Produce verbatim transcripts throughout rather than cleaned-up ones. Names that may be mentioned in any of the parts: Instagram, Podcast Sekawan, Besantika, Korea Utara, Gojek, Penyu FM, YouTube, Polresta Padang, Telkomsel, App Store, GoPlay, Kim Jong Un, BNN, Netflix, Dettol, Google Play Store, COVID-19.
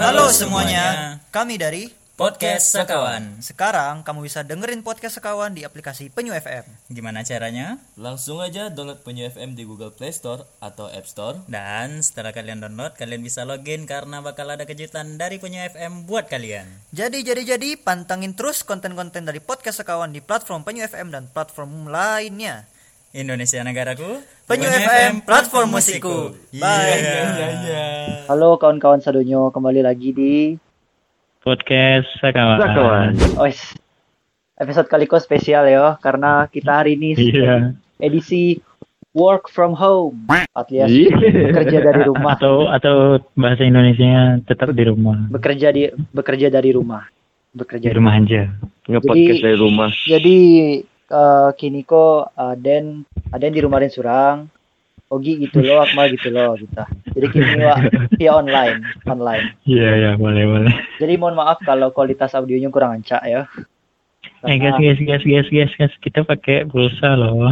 Halo semuanya, kami dari Podcast Sekawan. Sekarang kamu bisa dengerin Podcast Sekawan di aplikasi Penyu F M. Gimana caranya? Langsung aja download Penyu F M di Google Play Store atau App Store. Dan setelah kalian download, kalian bisa login karena bakal ada kejutan dari Penyu F M buat kalian. Jadi, jadi, jadi pantengin terus konten-konten dari Podcast Sekawan di platform Penyu F M dan platform lainnya. Indonesia negaraku, Penyu F M, platform musikku. Bye. Yeah, yeah, yeah. Halo kawan-kawan sadonyo, kembali lagi di Podcast Sekawan. Oh, episode kali ko spesial ya, karena kita hari ini yeah. edisi work from home, alias yeah. bekerja dari rumah. Atau atau bahasa Indonesianya tetap di rumah. Bekerja di bekerja dari rumah. Bekerja di rumah aja. Nge-podcast dari rumah. Jadi Uh, kini kok uh, Aden Aden di rumah Aden surang Ogi gitu loh, Akmal gitu loh kita. Jadi kini wak via online online. Iya yeah, ya yeah, boleh boleh. Jadi mohon maaf kalau kualitas audionya kurang ancak ya. Karena... Eh guys guys guys guys guys guys kita pakai pulsa loh.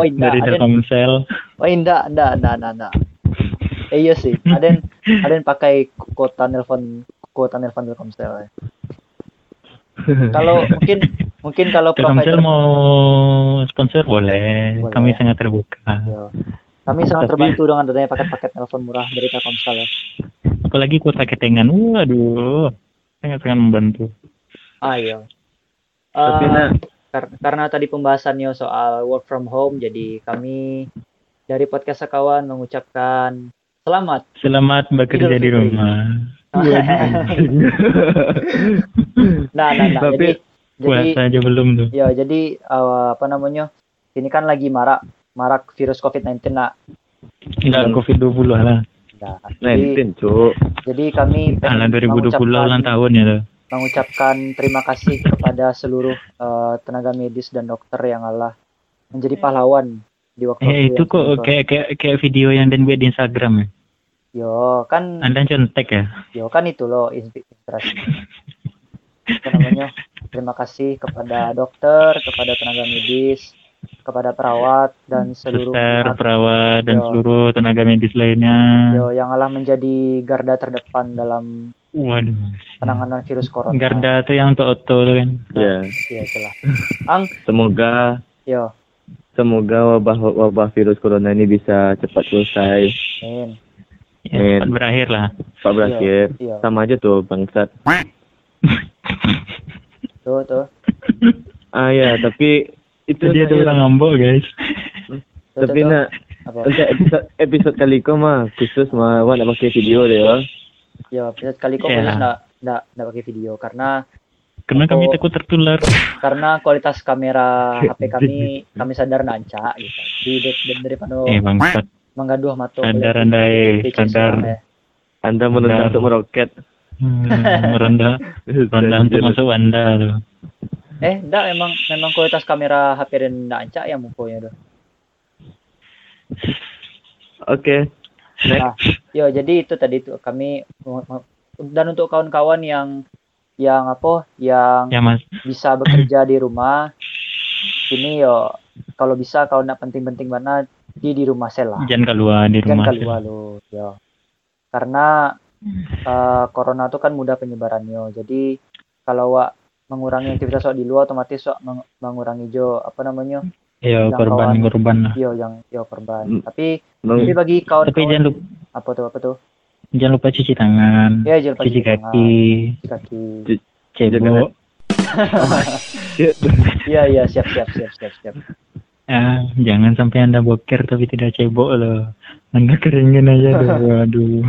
Oh indah. Dari Telkomsel. Oh indah indah indah indah. indah. Eh iya sih Aden Aden pakai kuota nelfon kuota nelfon Telkomsel. Ya. Kalau mungkin mungkin kalau provider mau sponsor boleh, boleh. Kami sangat terbuka. Yo. Kami sangat terbantu dengan adanya paket-paket telepon murah dari Telkomsel ya. Apalagi kuota ketengan, waduh, sangat sangat membantu. Ah iya. Uh, kar- karena tadi pembahasannya soal work from home, jadi kami dari Podcast Sekawan mengucapkan selamat. Selamat bekerja di rumah. nah, nah, nah. Tapi jadi, puasa aja belum tuh. Ya, jadi uh, apa namanya? Ini kan lagi marak marak virus covid sembilan belas nak. Enggak covid dua puluh lah. Nah, jadi, jadi kami alah dua ribu dua puluh ulang tahun ya tuh. Mengucapkan terima kasih kepada seluruh uh, tenaga medis dan dokter yang Allah menjadi pahlawan di waktu eh, itu. Eh, itu kok kayak kayak kayak video yang dan buat di Instagram ya. Yo kan Anda contek ya. Yo kan itu loh inspirasi. Namanya terima kasih kepada dokter, kepada tenaga medis, kepada perawat dan seluruh dokter, perawat dan yo. seluruh tenaga medis lainnya. Yo yang Allah menjadi garda terdepan dalam Waduh. penanganan virus corona. Garda itu yang untuk auto kan. Iya. Iya salah. Ang semoga yo semoga wabah wabah virus corona ini bisa cepat selesai. Amin. Ya, cepat berakhir lah. Cepat berakhir. Iya, iya. Sama aja tuh bangsat. Tuh tuh. Ah ya, tapi itu dia tuh orang ngambek guys. Tuh, tapi tuh, nak untuk episode episode kali ko mah khusus mah awak nak pakai video deh ya. Ya, episode kali ko yeah. nak nak nak pakai video karena karena kami takut tertular. Karena kualitas kamera H P kami kami sadar nancak gitu. Jadi daripada eh bangsat menggaduh mata. Anda randai, standar. Anda merendah untuk meroket. Hmm, merendah, merendah untuk masuk Anda. Tuh. Eh, enggak, memang memang kualitas kamera H P rendah ancak yang mukonya tuh. Oke. Okay. Nah, yo jadi itu tadi tuh kami dan untuk kawan-kawan yang yang apa yang ya, bisa bekerja di rumah ini yo kalau bisa kalau nak penting-penting mana di di rumah sela. Jangan keluar di rumah. Jangan keluar lo, ya. Karena uh, corona itu kan mudah penyebarannya. Jadi kalau wak mengurangi aktivitas wak di luar otomatis wak meng- mengurangi jo apa namanya? Iya, korban-korban lah. Iya, yang yo korban. Tapi tapi bagi kawan tapi jangan lupa apa tuh apa tuh? Jangan lupa cuci tangan. Ya, jangan lupa cuci kaki. Cuci kaki. Cebok. Iya, iya, siap siap siap siap siap. Ah, jangan sampai Anda boker tapi tidak cebok loh. Anda keringin aja deh, aduh.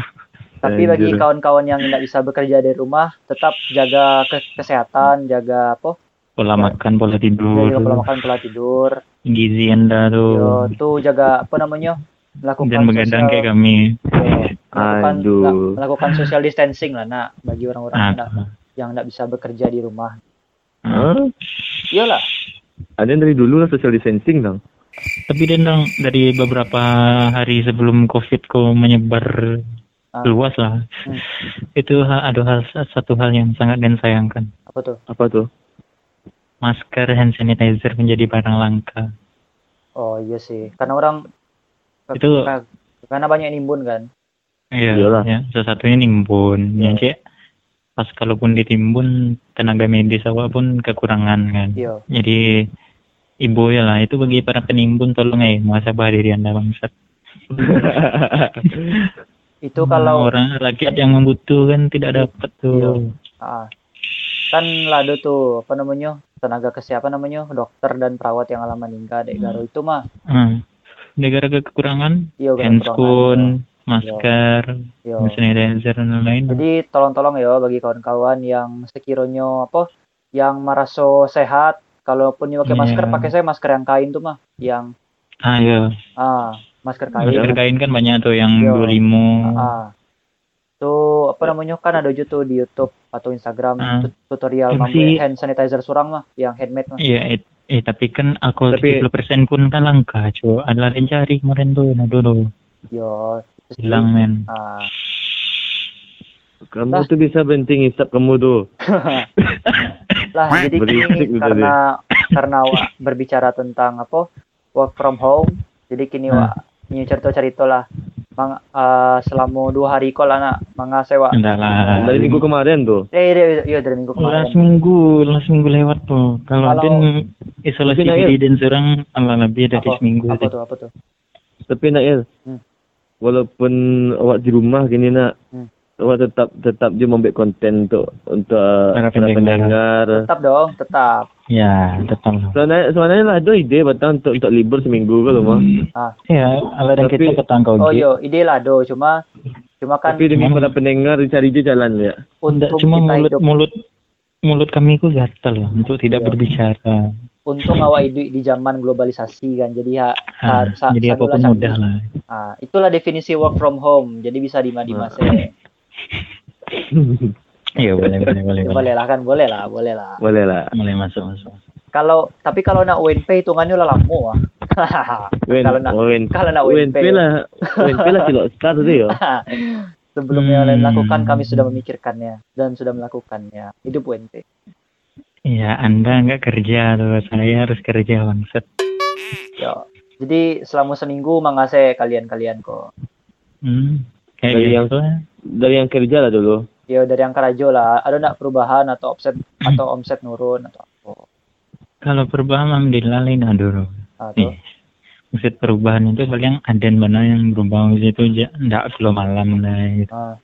Tapi bagi kawan-kawan yang tidak bisa bekerja dari rumah, tetap jaga kesehatan, jaga apa? Pola makan, pola tidur. Jaga pola makan, pola tidur. Gizi Anda tuh. Yo, tuh jaga apa namanya? Melakukan jangan begadang kayak kami. Yo, melakukan, aduh. Melakukan social distancing lah, nak, bagi orang-orang yang tidak, yang tidak bisa bekerja di rumah. Huh? Iyalah. Ada dari dulu lah social distancing dong. Tapi dendang dari beberapa hari sebelum COVID ko menyebar ah. luas lah. Hmm. Itu ada hal, satu hal yang sangat dan sayangkan. Apa tuh? Apa tuh? Masker hand sanitizer menjadi barang langka. Oh iya sih, karena orang itu karena banyak yang nimbun kan. Iya, ya, salah satunya nimbun. Ya. Cik, pas kalaupun ditimbun tenaga medis awak pun kekurangan kan. Yo. Jadi ibu ya lah itu bagi para penimbun tolong eh muhasabah diri Anda bangsat. Itu kalau orang rakyat yang membutuhkan tidak dapat tuh. Ah. Kan lado tuh apa namanya? Tenaga kesehatan namanya dokter dan perawat yang lama meninggal dek garo itu mah. Hmm. Negara kekurangan handphone, masker, sanitizer dan lain-lain. Jadi tolong-tolong ya bagi kawan-kawan yang sekiranya apa yang meraso sehat, kalaupun pakai yeah. masker pakai saya masker yang kain tuh mah, yang ah iya. Ah, masker kain. Masker kain kan banyak tuh yang yo. dua puluh lima. Ah. Tuh apa namanya kan ada juga tuh di YouTube atau Instagram ah. tutorial mampu hand sanitizer surang mah, yang handmade mah. Iya, it, eh tapi kan aku tujuh puluh persen pun kan langka, cuy. Adalah yang cari kemarin tuh, nah dulu. Yo. Hilang men. Ah. Kamu nah. tuh bisa benting isap kamu tuh. Lah jadi kini karena karena wak berbicara tentang apa work from home. Jadi kini nah. wak ini cerita-cerita lah. Mang uh, selama dua hari kol anak mangga sewa. Dari minggu kemarin tuh. Eh iya iya dari minggu kemarin. Last minggu, last minggu lewat tuh. Kalau ada isolasi diri dan seorang ala lebih dari seminggu. Apa tuh apa tuh? Tapi nak ya. Hmm. Walaupun awak di rumah gini nak, hmm. awak tetap tetap je membuat konten untuk untuk para pendengar. Tetap dong, tetap. Ya, tetap. Sebenarnya sebenarnya lah ada ide batang untuk untuk libur seminggu kalau mah. Ah, ya, ala dan kita ketangkau. Oh yo, ide lah do, cuma cuma kan. Tapi demi para pendengar cari je jalan ya. Untuk cuma mulut hidup. mulut mulut kami ku gatal lah untuk tidak yo. berbicara. Untung awak hidup di zaman globalisasi kan, jadi ha, ha, ha, jadi apapun mudah lah. Ah, itulah definisi work from home. Jadi bisa di mana-mana saja. Iya boleh boleh boleh. Boleh lah kan, boleh lah, boleh lah. Boleh lah. Boleh masuk masuk. Kalau tapi kalau nak U N P hitungannya lah lama ah. Kalau nak kalau nak U N P lah, U N P lah silok start tu yo. Sebelumnya yang lakukan kami sudah memikirkannya dan sudah melakukannya. Hidup U N P. Iya, Anda enggak kerja tuh, saya harus kerja bangset. Yo, jadi selama seminggu mangase kalian-kalian kok. Hmm, dari yang ya. dari yang kerja lah dulu. Yo, dari yang kerja lah. Ada enggak perubahan atau omset atau omset nurun atau apa? Kalau perubahan alhamdulillah lain dulu. Aduh. Omset perubahan itu paling ada mana yang berubah itu enggak kalau malam lah gitu. Ah.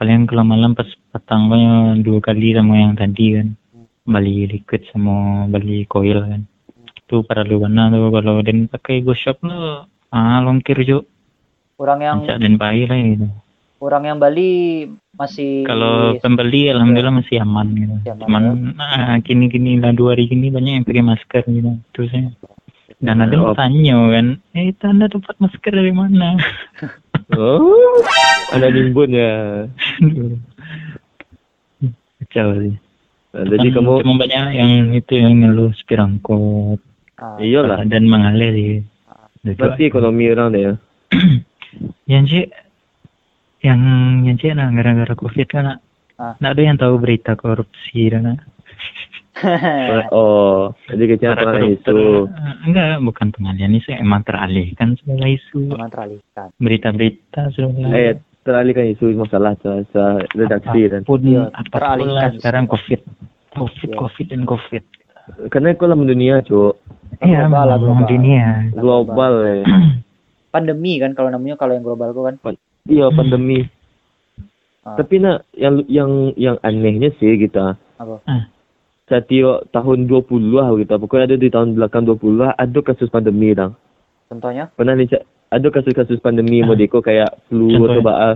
Paling kalau malam pas petang banyak dua kali sama yang tadi kan. Beli liquid sama beli koil kan. Itu para luwana tuh kalau den pakai GoShop lo ah longkir jo. Orang yang dan bayi lah gitu. Orang yang Bali masih kalau pembeli alhamdulillah masih aman gitu. Siaman, Cuman ya. Nah, kini-kini lah dua hari gini banyak yang pakai masker gitu. Terus saya dan ada yang tanya kan, "Eh, Anda dapat masker dari mana?" Oh, ada nimbun ya. Kacau sih. Jadi kan, kamu cuma banyak yang itu yang ngeluh spirangkot. Ah, iyalah dan mengalir. Berarti ekonomi orang dia. Yang cik yang yang cik nak gara-gara Covid kan nak. Ah. Nak ada yang tahu berita korupsi dah nak. Oh, jadi kejahatan itu. Enggak, bukan pengalian isu, emang teralihkan segala isu. Emang teralihkan. Berita-berita sudah. Eh, teralihkan isu masalah masalah redaksi dan teralihkan sekarang Covid. Covid, yeah. Covid dan Covid. Karena itu lah mendunia, Cuk. Iya, global, global. Mendunia. Global. Ya. Pandemi kan kalau namanya, kalau yang global itu kan. Iya, pandemi. Ah. Tapi nak yang yang yang anehnya sih kita. Apa? Setiap tahun dua puluh-an kita, pokoknya ada di tahun belakang dua puluh-an ada kasus pandemi dah. Contohnya? Pernah lihat ada kasus-kasus pandemi ah. modeko kayak flu contohnya? Atau baal.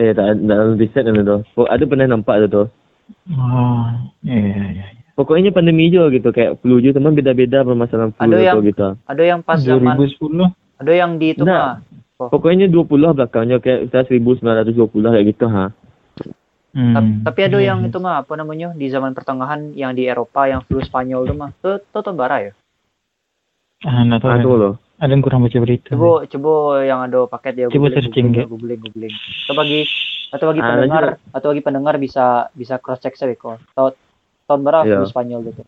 Eh, dalam riset kan itu. Ada pernah nampak itu. Oh, ya, ya, ya. Pokoknya pandemi juga gitu, kayak flu juga, teman beda-beda permasalahan flu ada atau yang, gitu. Ada yang pas zaman dua ribu sepuluh. Ada yang di itu nah, mah. Oh. Pokoknya dua puluh belakangnya kayak seribu sembilan ratus dua puluh kayak gitu ha. Hmm. Ta- tapi ada yeah. yang itu mah apa namanya di zaman pertengahan yang di Eropa yang flu Spanyol itu mah. Itu tahun bara ya. Ah, enggak tahu. Aduh loh. Ada yang kurang baca berita. Coba ya. coba yang ada paket dia coba searching googling googling. Atau bagi atau bagi ah, pendengar juga. atau bagi pendengar bisa bisa cross check saya kok. Tahun tahun berapa yeah. Spanyol gitu.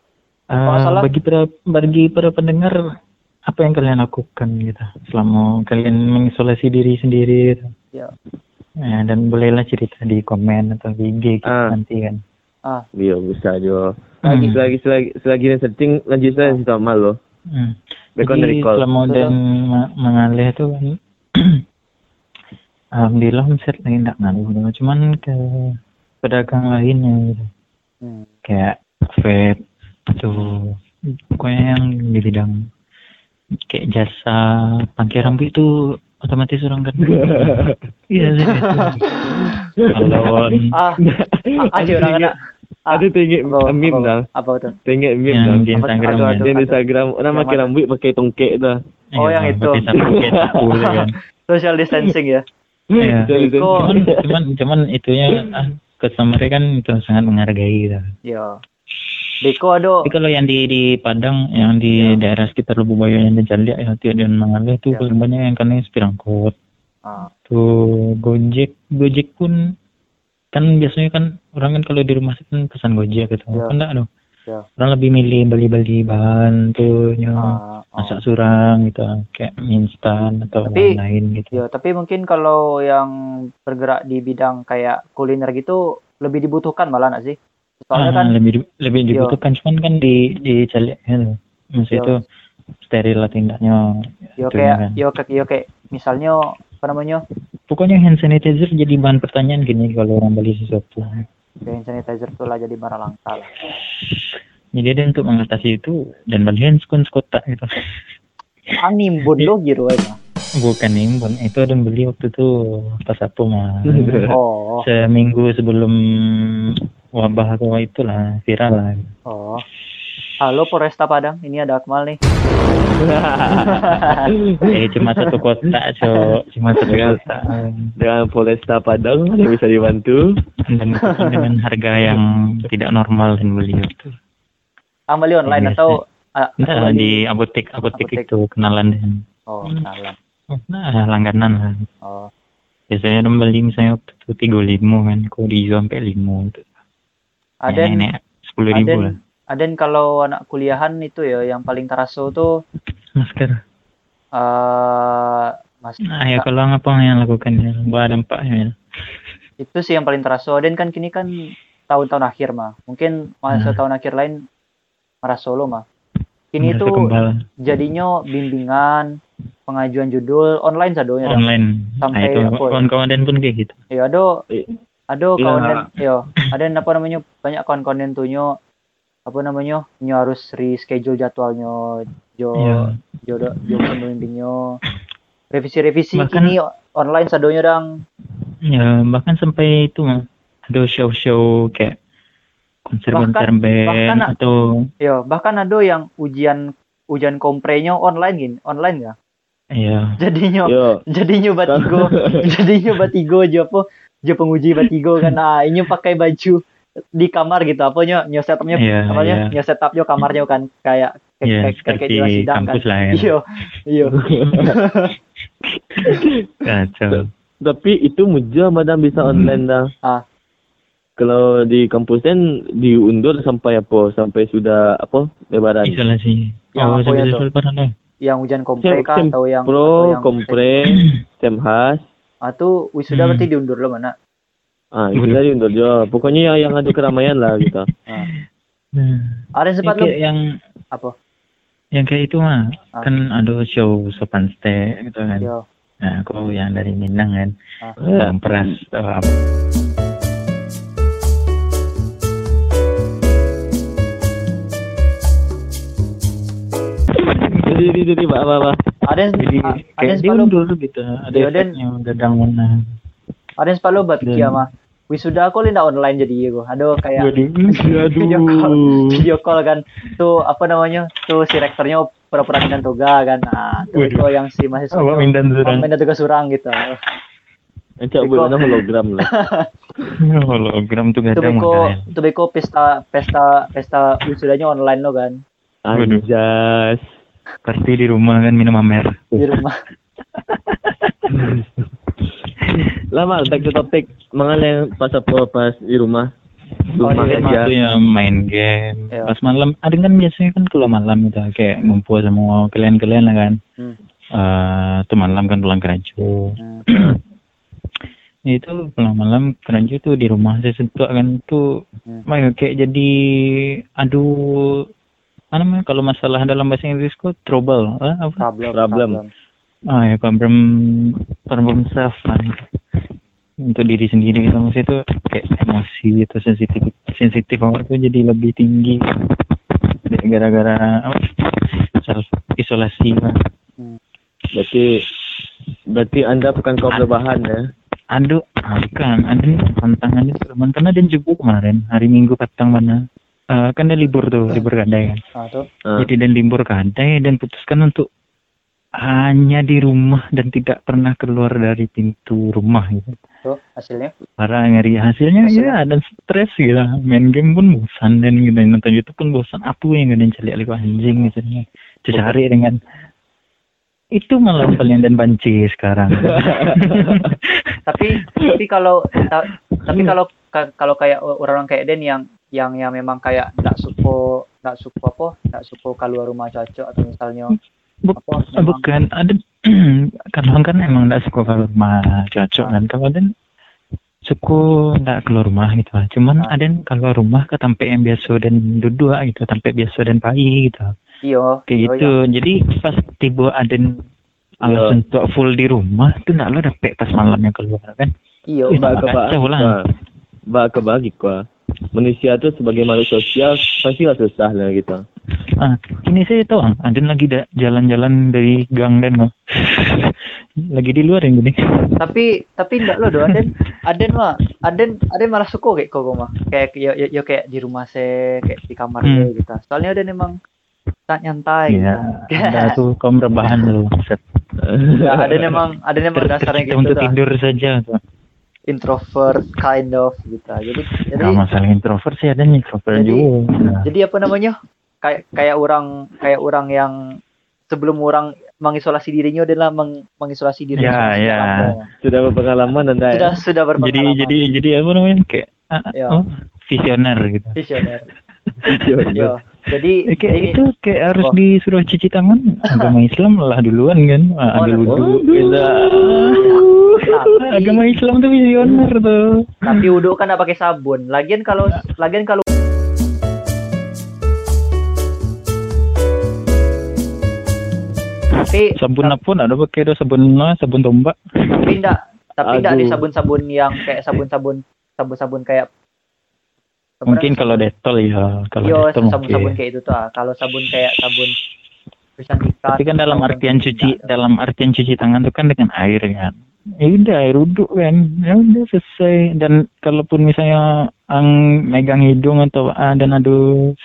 Uh, salah, bagi para bagi para pendengar apa yang kalian lakukan gitu selama kalian mengisolasi diri sendiri gitu. Ya. Yeah. Nah, dan bolehlah cerita di komen atau di I G gitu ah. nanti kan. Ah. Iya bisa aja. Lagi hmm. selagi selagi selagi searching lanjut saya sih sama lo. Hmm. Jadi selama dan ma- mengalir tuh kan. Alhamdulillah omset lagi nggak ngaruh, cuman ke pedagang lainnya gitu. Hmm. Kayak vape atau pokoknya yang di bidang kayak jasa pangkai rambut itu otomatis orang kan. Iya sih. Kalau ah aja orang anak. Ada tinggi meme dah. Apa itu? Tinggi meme dah di Instagram. Di Instagram orang pakai rambut pakai tongkek dah. Oh yang itu. Social distancing ya. Iya. Cuman cuman cuman itunya customer kan itu sangat menghargai dah. Iya. Deko ada. Tapi kalau yang di di Padang, yang di ya. Daerah sekitar Lububaya yang di Jalia, yang tiada dan Mangalih itu ya. Banyak yang kena sepirangkot. Ah. Tuh Gojek, Gojek pun kan biasanya kan orang kan kalau di rumah kan pesan Gojek gitu. Ya. Kan enggak loh. Ya. Orang lebih milih beli-beli bahan tuh, ya. ah, oh. masak surang gitu, kayak instan atau lain-lain gitu. Ya, tapi mungkin kalau yang bergerak di bidang kayak kuliner gitu lebih dibutuhkan malah nak sih. Soalnya ah, kan lebih lebih dibutuhkan, cuman kan di di Cali kan, maksud itu steril lah tindaknya. Yo kayak, yo kayak, yo kayak, misalnya apa namanya? Pokoknya hand sanitizer jadi bahan pertanyaan gini kalau orang beli sesuatu. Ya, hand sanitizer itu lah jadi barang langka. Jadi ada untuk mengatasi itu dan beli handskun sekotak gitu. Ah nimbun lo gitu aja. Bukan nimbun, itu ada beli waktu itu pas apa mah? Oh. Seminggu sebelum wabah atau itulah viral lah. Oh, halo Polresta Padang, ini ada Akmal nih. eh cuma satu kotak cok, cuma satu kotak. Dengan Polresta Padang yang bisa dibantu dan dengan harga yang tidak normal dan beli itu. Ah beli online atau? Nah, di apotek apotek itu kenalan deh. Oh kenalan. Nah langganan lah. Oh. Biasanya beli misalnya waktu tiga limo kan, kau di sampai limo itu. Aden, ya, sepuluh ribu Aden, lah. Aden kalau anak kuliahan itu ya yang paling terasa tuh masker. Uh, masker. Nah ya kalau ngapa yang lakukan ya, buat dampaknya. Ya. Itu sih yang paling terasa. Aden kan kini kan tahun-tahun akhir mah, mungkin masa nah. tahun akhir lain merasa lo mah. Kini merasa tuh kembal. Jadinya bimbingan, pengajuan judul online sadonya. Online. Dah. Sampai nah, itu, kawan-kawan Aden pun kayak gitu. Iya do. Aduh kawan dan yo, ada apa namanya banyak kawan-kawan tunyo apa namanya nyo harus reschedule jadwalnya jo yeah. jo do jo pembimbingnya revisi-revisi bahkan, kini online sadonya dang. Ya bahkan sampai itu mah ada show-show kayak konser-konser band atau yo bahkan ada yang ujian ujian komprenya online gini online ya. Iya. Jadinya jadinya batigo jadinya batigo jo apa dia penguji batigo kan, ah ini pakai baju di kamar gitu, apa nyo nyo setupnya, yeah, apa nyo yeah. nyo setupnya kamarnya kan kayak yeah, kayak kayak jelas sidang kan, iyo iyo. Kacau. Tapi itu mudah madam bisa online dah. Ah. Kalau di kampus kan diundur sampai apa? Sampai sudah apa? Lebaran. Isolasi. Oh, sampai lebaran dah. Yang ujian kompre kah atau yang pro kompre, semhas. Atau wisuda hmm. berarti diundur lo mana? Ah, wisuda diundur juga. Pokoknya yang, yang ada keramaian lah gitu. Ah. Hmm. Ada sempat lo yang apa? Yang kayak itu mah ah. kan ada show sopan stay gitu kan. Yo. Nah, kalau yang dari Minang kan, ah. peras apa? Jadi jadi apa-apa? Ada yang ada yang dulu gitu. Ada yang gadang mana? Ada yang sepalo buat kia mah. Wisuda aku linda online jadi gue. Aduh kayak video call, video call kan. Tuh apa namanya? Tuh si rektornya pura-pura mindan toga kan. Nah, tuh itu yang si mahasiswa mindan toga surang gitu. Encak buat nama hologram lah. Hologram tuh gadang mana? Tuh beko pesta pesta pesta wisudanya online lo kan. Anjas. Pasti di rumah kan minum amer. Di rumah. Lama back to topic mengenai pas apa pas di rumah. Oh, rumah aja ya main game. Yo. Pas malam ada kan biasanya kan kalau malam itu kayak ngumpul sama kalian-kalian lah kan. Eh, hmm. uh, tuh malam kan pulang kerja. Hmm. Jadi tuh malam-malam keranju tuh di rumah saya sentuh kan tuh hmm. main kayak jadi aduh apa namanya kalau masalah dalam bahasa Inggris kok trouble eh, apa problem, problem. Ah ya problem problem self kan. Untuk diri sendiri sama saya tuh kayak emosi atau sensitif sensitif awal tuh jadi lebih tinggi gara-gara apa, self isolasi lah. Hmm. Berarti berarti anda bukan kaum rebahan ya? Aduh, bukan. Ada tantangannya teman karena dan juga kemarin hari Minggu petang mana uh, kan dia libur tuh, libur gadai kan. Aduh. Jadi dan libur gadai dan putuskan untuk hanya di rumah dan tidak pernah keluar dari pintu rumah gitu. Tuh, hasilnya? Parah ngeri hasilnya, hasilnya ya dan stres gitu. Main game pun bosan dan gitu nonton YouTube pun bosan. Apa yang gak ada yang cari aliku anjing misalnya. Cari dengan itu malah kalian dan banci sekarang. tapi tapi kalau tapi kalau kalau kayak orang-orang kayak Den yang yang yang memang kayak tak supo tak supo apa tak supo keluar rumah cocok atau misalnya Buk, apa, bukan ada kalau kan emang tak suko keluar rumah cocok kan kalau Den suko tak keluar rumah gitu lah. Cuman ada keluar rumah ke tempat yang biasa dan duduk gitu tempat biasa dan pagi gitu. Iya, kayak gitu. Yo. Jadi pas tiba ada alasan untuk full di rumah, tu nak lo dapet pas malamnya keluar kan? Iya, mbak kebalik. Mbak kebalik kuah. Manusia tu sebagai makhluk sosial pastilah susah lah kita. Ah, ini saya tahu, ada lagi da- jalan-jalan dari gang Den mah. Lagi di luar yang gini. Tapi tapi enggak lo doa Den. Aden mah, Aden Aden malah suko kayak kau mah. Kayak yo, yo, yo kayak di rumah saya, kayak di kamar saya hmm. gitu. Soalnya Aden memang tak nyantai ya, gitu. Ada tuh kaum rebahan dulu. Nah, ada memang ada memang dasarnya gitu. Untuk tidur saja tuh. Introvert kind of gitu. Jadi jadi nah, masalah introvert sih ada introvert jadi, juga. Nah. Jadi apa namanya? Kayak kayak orang kayak orang yang sebelum orang mengisolasi dirinya adalah meng, mengisolasi dirinya. Ya, ya. Sudah, sudah berpengalaman dan sudah sudah berpengalaman. Jadi jadi jadi apa namanya? Kayak ya. Oh, visioner gitu. Visioner. Visioner. Jadi kayak ini, itu kayak harus oh. disuruh cuci tangan agama Islam lah duluan kan ah, ada wudhu kita agama Islam tuh visioner tuh tapi wudhu kan nggak pakai sabun lagian kalau nah. lagian kalau tapi sabun apa pun ada pakai doa sabun lah sabun tombak tapi enggak tapi enggak ada sabun-sabun yang kayak sabun-sabun sabun-sabun kayak sebenarnya mungkin kalau Dettol ya, kalau yo, Dettol sabun-sabun kayak itu tuh. Ah. Kalau sabun kayak sabun Besantika. Tapi kan dalam artian cuci, tak, dalam artian cuci tangan tuh kan dengan air kan. Ya udah air wudhu kan. Ya udah selesai dan kalaupun misalnya ang megang hidung atau ah, dan ada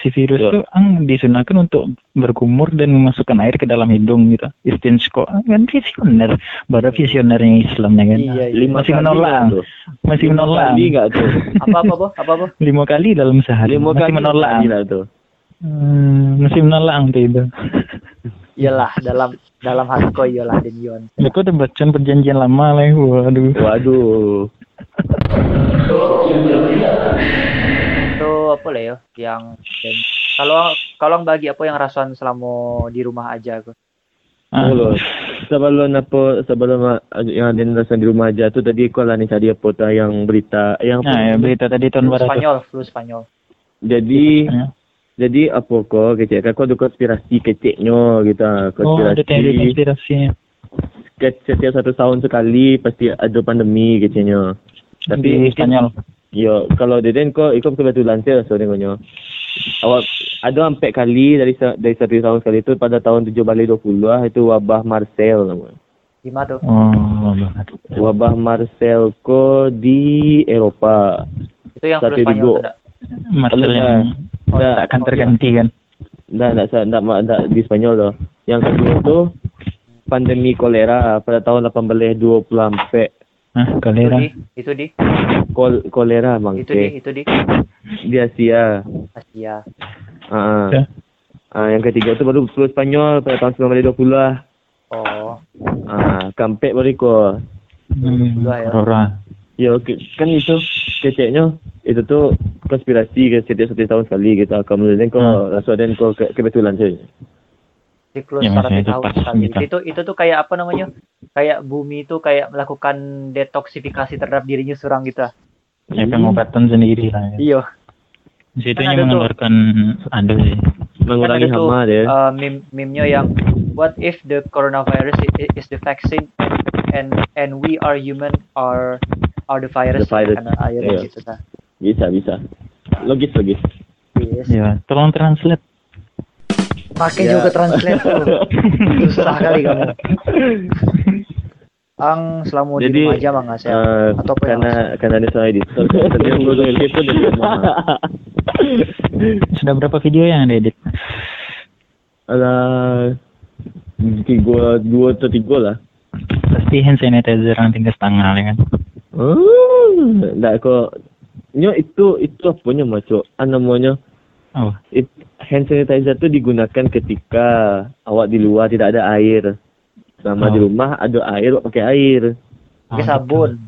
si virus yo. Tuh ang disunahkan untuk berkumur dan memasukkan air ke dalam hidung gitu. Istinsko kan visioner, baru visionernya Islamnya kan. Iya, iya. Masih menolak. Masih menolak. Kali enggak tuh? Apa-apa, Bos? Apa-apa? Lima kali dalam sehari. Lima masih menolak. Hmm, masih menolak tuh itu. Iyalah dalam dalam hardcore iyalah Den Yon. Aku udah baca perjanjian lama lah. Waduh. Waduh. Itu apa lah ya yang kalau kalau bagi apa yang rasakan selama di rumah aja aku. Ah. Loh. Sebelum apa sebelum yang Den rasakan di rumah aja tuh tadi aku lah nih tadi apa yang berita yang nah, ya, berita tadi tahun baru Spanyol, flu Spanyol. Jadi ya. Jadi apa kau kecil? Kau ada konspirasi kecilnya gitu. Konspirasi. Oh, ada teori konspirasinya. Setiap satu tahun sekali pasti ada pandemi kecilnya. Tapi di Spanyol. Yo, kalau deden kau ikut kebetulan saya so dengannya. Awak ada empat kali dari dari satu tahun sekali itu pada tahun tujuh belas dua puluh itu wabah Marcel namanya. Di mana? Oh, wabah Marcel kau di Eropa. Itu yang flu Spanyol tidak? Marcelnya. Oh, tak akan terganti kan? Tidak, tidak, tidak, tidak di Spanyol tu. Yang kedua tu pandemi kolera pada tahun delapan belas dua puluh sampai. Hah, kolera? Itu di? Kol kolera bang. Itu di, itu di. Di Asia. Asia. Ah, uh, uh, yang ketiga tu baru flu Spanyol pada tahun sembilan belas dua puluh. Oh. Ah, uh, kampek baru ikut. Hmm, kolera. Ya, kan itu keceknya itu tu konspirasi ke setiap satu tahun sekali kita akan melihat kau rasuah dan kau kebetulan saja. siklus ya, parasitawa sekali. Itu itu tuh kayak apa namanya? Kayak bumi itu kayak melakukan detoksifikasi terhadap dirinya surang gitu. Ya, pengobatan sendiri lah ya. Iya. Di situ kan mengeluarkan ada sih. Mengurangi kan hama deh. Uh, meme, meme-nya yang what if the coronavirus is the vaccine and and we are human are are the virus, the virus. Karena air yeah. Gitu nah. Bisa bisa. Logis logis. Yes. Ya, tolong translate. Pakai ya. Juga translate tuh. Susah kali kamu. Ang selama di rumah aja Mang Asep uh, atau karena karena ada saya di store tadi Google itu di rumah. Sudah berapa video yang diedit? Ala mungkin gua dua atau tiga lah. Pasti hand sanitizer yang tinggal setengah kan. Oh, enggak kok. Nyo itu itu apanya maco? Namanya oh. It, hand sanitizer itu digunakan ketika awak di luar tidak ada air. Sama oh. Di rumah ada air, pakai air. Pakai sabun.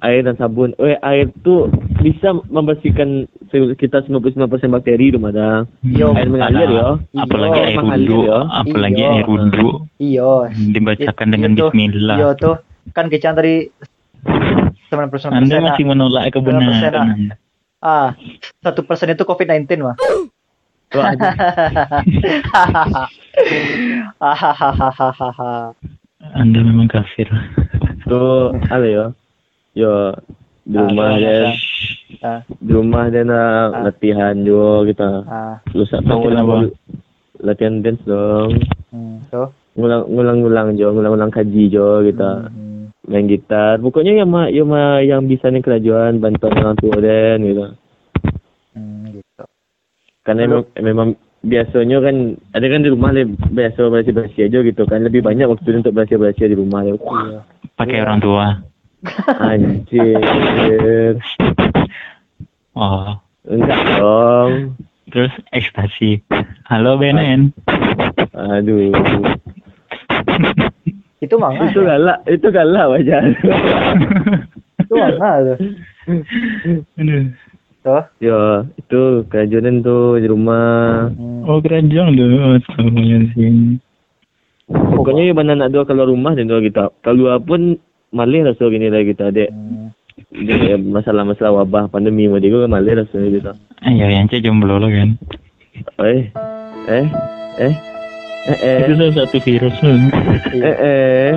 Air dan sabun. Eh, air tuh bisa membersihkan sekitar sembilan puluh sembilan persen bakteri di rumah dah. Air mengalir ya. Apalagi air wudhu. Apalagi air wudhu. Iya. Dibacakan dengan bismillah. Iya tuh. Kan kecan tadi sembilan puluh sembilan persen. Anda masih menolak kebenaran. Ah, satu persen itu covid sembilan belas mah. Anda memang kafir. Tuh, ada yo, yo di rumah dan di rumah dan latihan juga kita. Lusa pengulang latihan dance dong. So, ngulang-ngulang-ngulang jo, ngulang-ngulang kaji jo kita. Main gitar. Pokoknya yang mah, yang mah yang bisa nih kelajuan bantuan orang tua dan gitu. Karena memang, memang biasanya kan ada kan di rumah lebih biasa belajar-belajar aja gitu kan, lebih banyak waktu untuk belajar-belajar di rumah ya. Pakai orang tua. Anjir. Oh, enggak dong. Terus ekstasi. Halo B N N. Aduh. Itu mangga. Itu galak, itu galak wajah. Itu mangga tuh. Aduh. Tuh? Ya, itu kerajunan tuh di rumah. Oh, kerajang tuh. Pokoknya ya benar nak dua keluar rumah dan dua kita. Kalau pun malih rasa gini lah kita, Dek. Hmm. Masalah-masalah wabah pandemi mah dia malih rasa kita. Ayo yang cek jomblo lo kan. Eh. Eh. Eh. Eh. eh. Itu satu virus tuh. eh eh.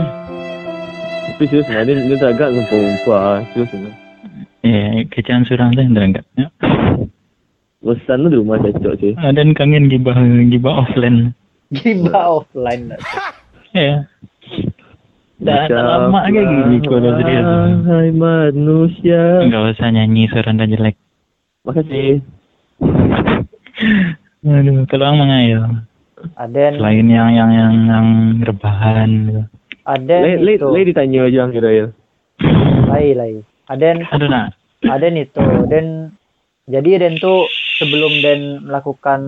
Tapi serius nah, dia, dia agak ngumpul-ngumpul. Serius nah. Eh, kecaan surang teh nderengkat. Ya. Bosan di rumah cocok sih. Ah, dan kangen gibah gibah offline. Gibah offline. Ya. Dan lama kayak gini kalau serius. Hai manusia. Enggak usah nyanyi surang dan jelek. Makasih. Aduh, kalau mangayo. Aden. Selain yang yang yang yang rebahan gitu. Aden. Lei lei ditanya aja kira ya. Lei lei. Aden, aduh nah. Aden itu, Den. Jadi Den tuh sebelum Den melakukan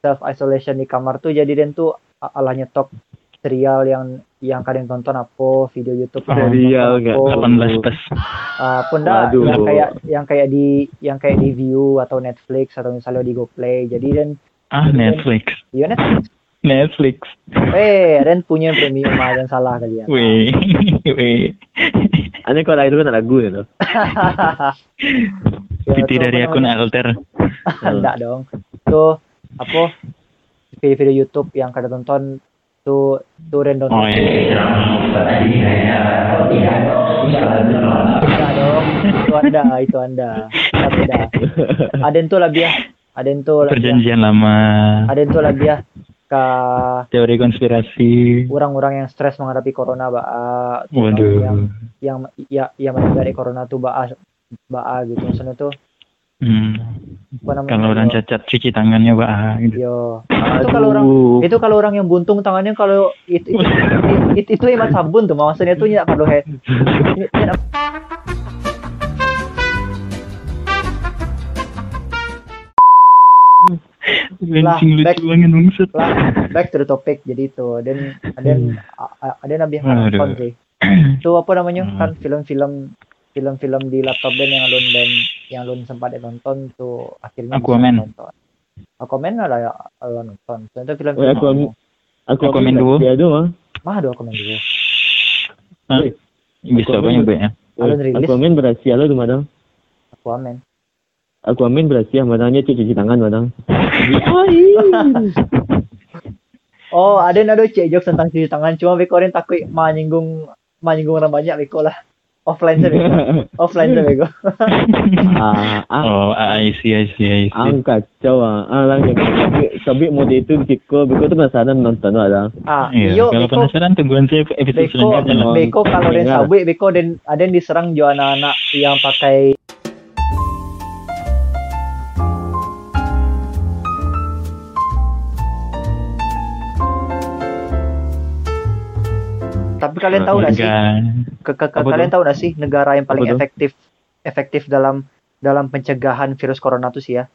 self isolation di kamar tuh, jadi Den tuh ala nyetok serial yang yang kadang tonton apa, video YouTube serial enggak delapan belas plus. Ah, penda yang kayak yang kayak di yang kayak di View atau Netflix atau misalnya di GoPlay. Jadi Den ah Den, Netflix. Iya Netflix. Netflix. Eh, Den punya premium ada yang salah kali ya. Weh. Weh. Aneh kalau itu kan lagu itu. Piti dari akun alter. Enggak dong. Tuh apa video-video YouTube yang kada tonton tuh tuh random. Oh iya. Enggak dong. Itu Anda, itu Anda. Beda. Aden tuh lah biah. Aden tuh lah. Perjanjian lama. Aden tuh lah biah. Ke teori konspirasi orang-orang yang stres menghadapi corona ba waduh yang yang ya yang menghadapi corona tuh ba ba gitu misalnya tuh hmm. Kalau orang cacat cuci tangannya ba gitu. Yo nah, itu kalau orang itu kalau orang yang buntung tangannya kalau itu itu, itu, itu, itu imat sabun tuh maksudnya tuh nyak perlu head lah, back, lah, back to the topic jadi itu dan dan ada nabi handphone sih itu apa namanya hmm. Kan film-film film-film di laptop dan yang lon dan yang lon sempat nonton tuh akhirnya aku nonton aku main lah ya nonton contoh film-film Aku komen dulu. Ya doang. Mah ada komen dulu. Hah? Bisa banyak-banyak. Aquaman berhasil lah tu madang. Aquaman. Aquaman berhasil madangnya cuci tangan madang. Oh, ada nado cek jok tentang cuci tangan cuma beko orang takut menyinggung menyinggung orang banyak beko lah. Offline saja beko. Offline saja beko. Ah, oh, I see, I see, I see. Angkat cawa. Ah, langit. Sebab mode itu beko beko tu penasaran nonton madang. Ah, iyo. Kalau penasaran tungguan saya episode selanjutnya. Beko kalau den sabik beko den ada yang diserang jo anak-anak yang pakai. Tapi kalian tahu enggak sih? Kalian tahu enggak sih negara yang paling efektif efektif dalam dalam pencegahan virus corona itu sih ya?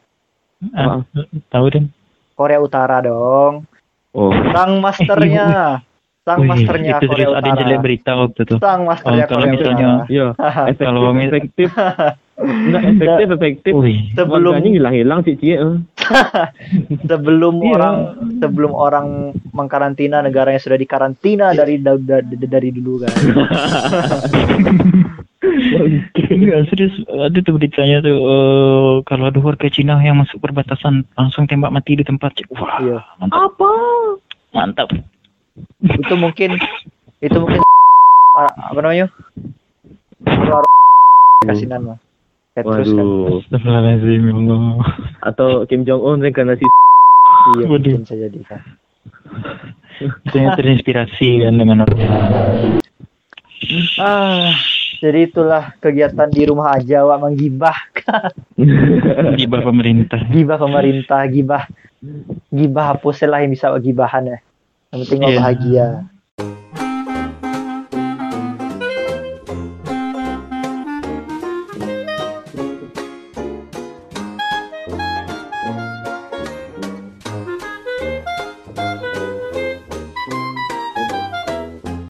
Uh, tahu dong. Korea Utara dong. Oh. Sang masternya. Sang masternya Wih, Korea Utara. Ada berita waktu itu. Sang masternya oh, Korea misalnya, Utara. Iya. Kalau efektif. Enggak efektif efektif. Sebelum hilang-hilang sih cie. Sebelum yeah. orang sebelum orang mengkarantina negara yang sudah dikarantina dari da, da, da, dari dulu kan. Enggak serius ada tuh beritanya tuh uh, kalau ada warga Cina yang masuk perbatasan langsung tembak mati di tempat. Wah. Iya. Mantap. Apa? Mantap. Itu mungkin itu mungkin apa namanya? Kasinan mah. Petrus kan. Atau Kim Jong Un reinkarnasi. Iya, mungkin saja dia. Saya terinspirasi kan dengan orang. Ah, jadi itulah kegiatan di rumah aja wak menggibah. Gibah pemerintah. Gibah pemerintah, gibah. Gibah apa sih lah yang bisa gibahan ya. Yang penting yeah. bahagia.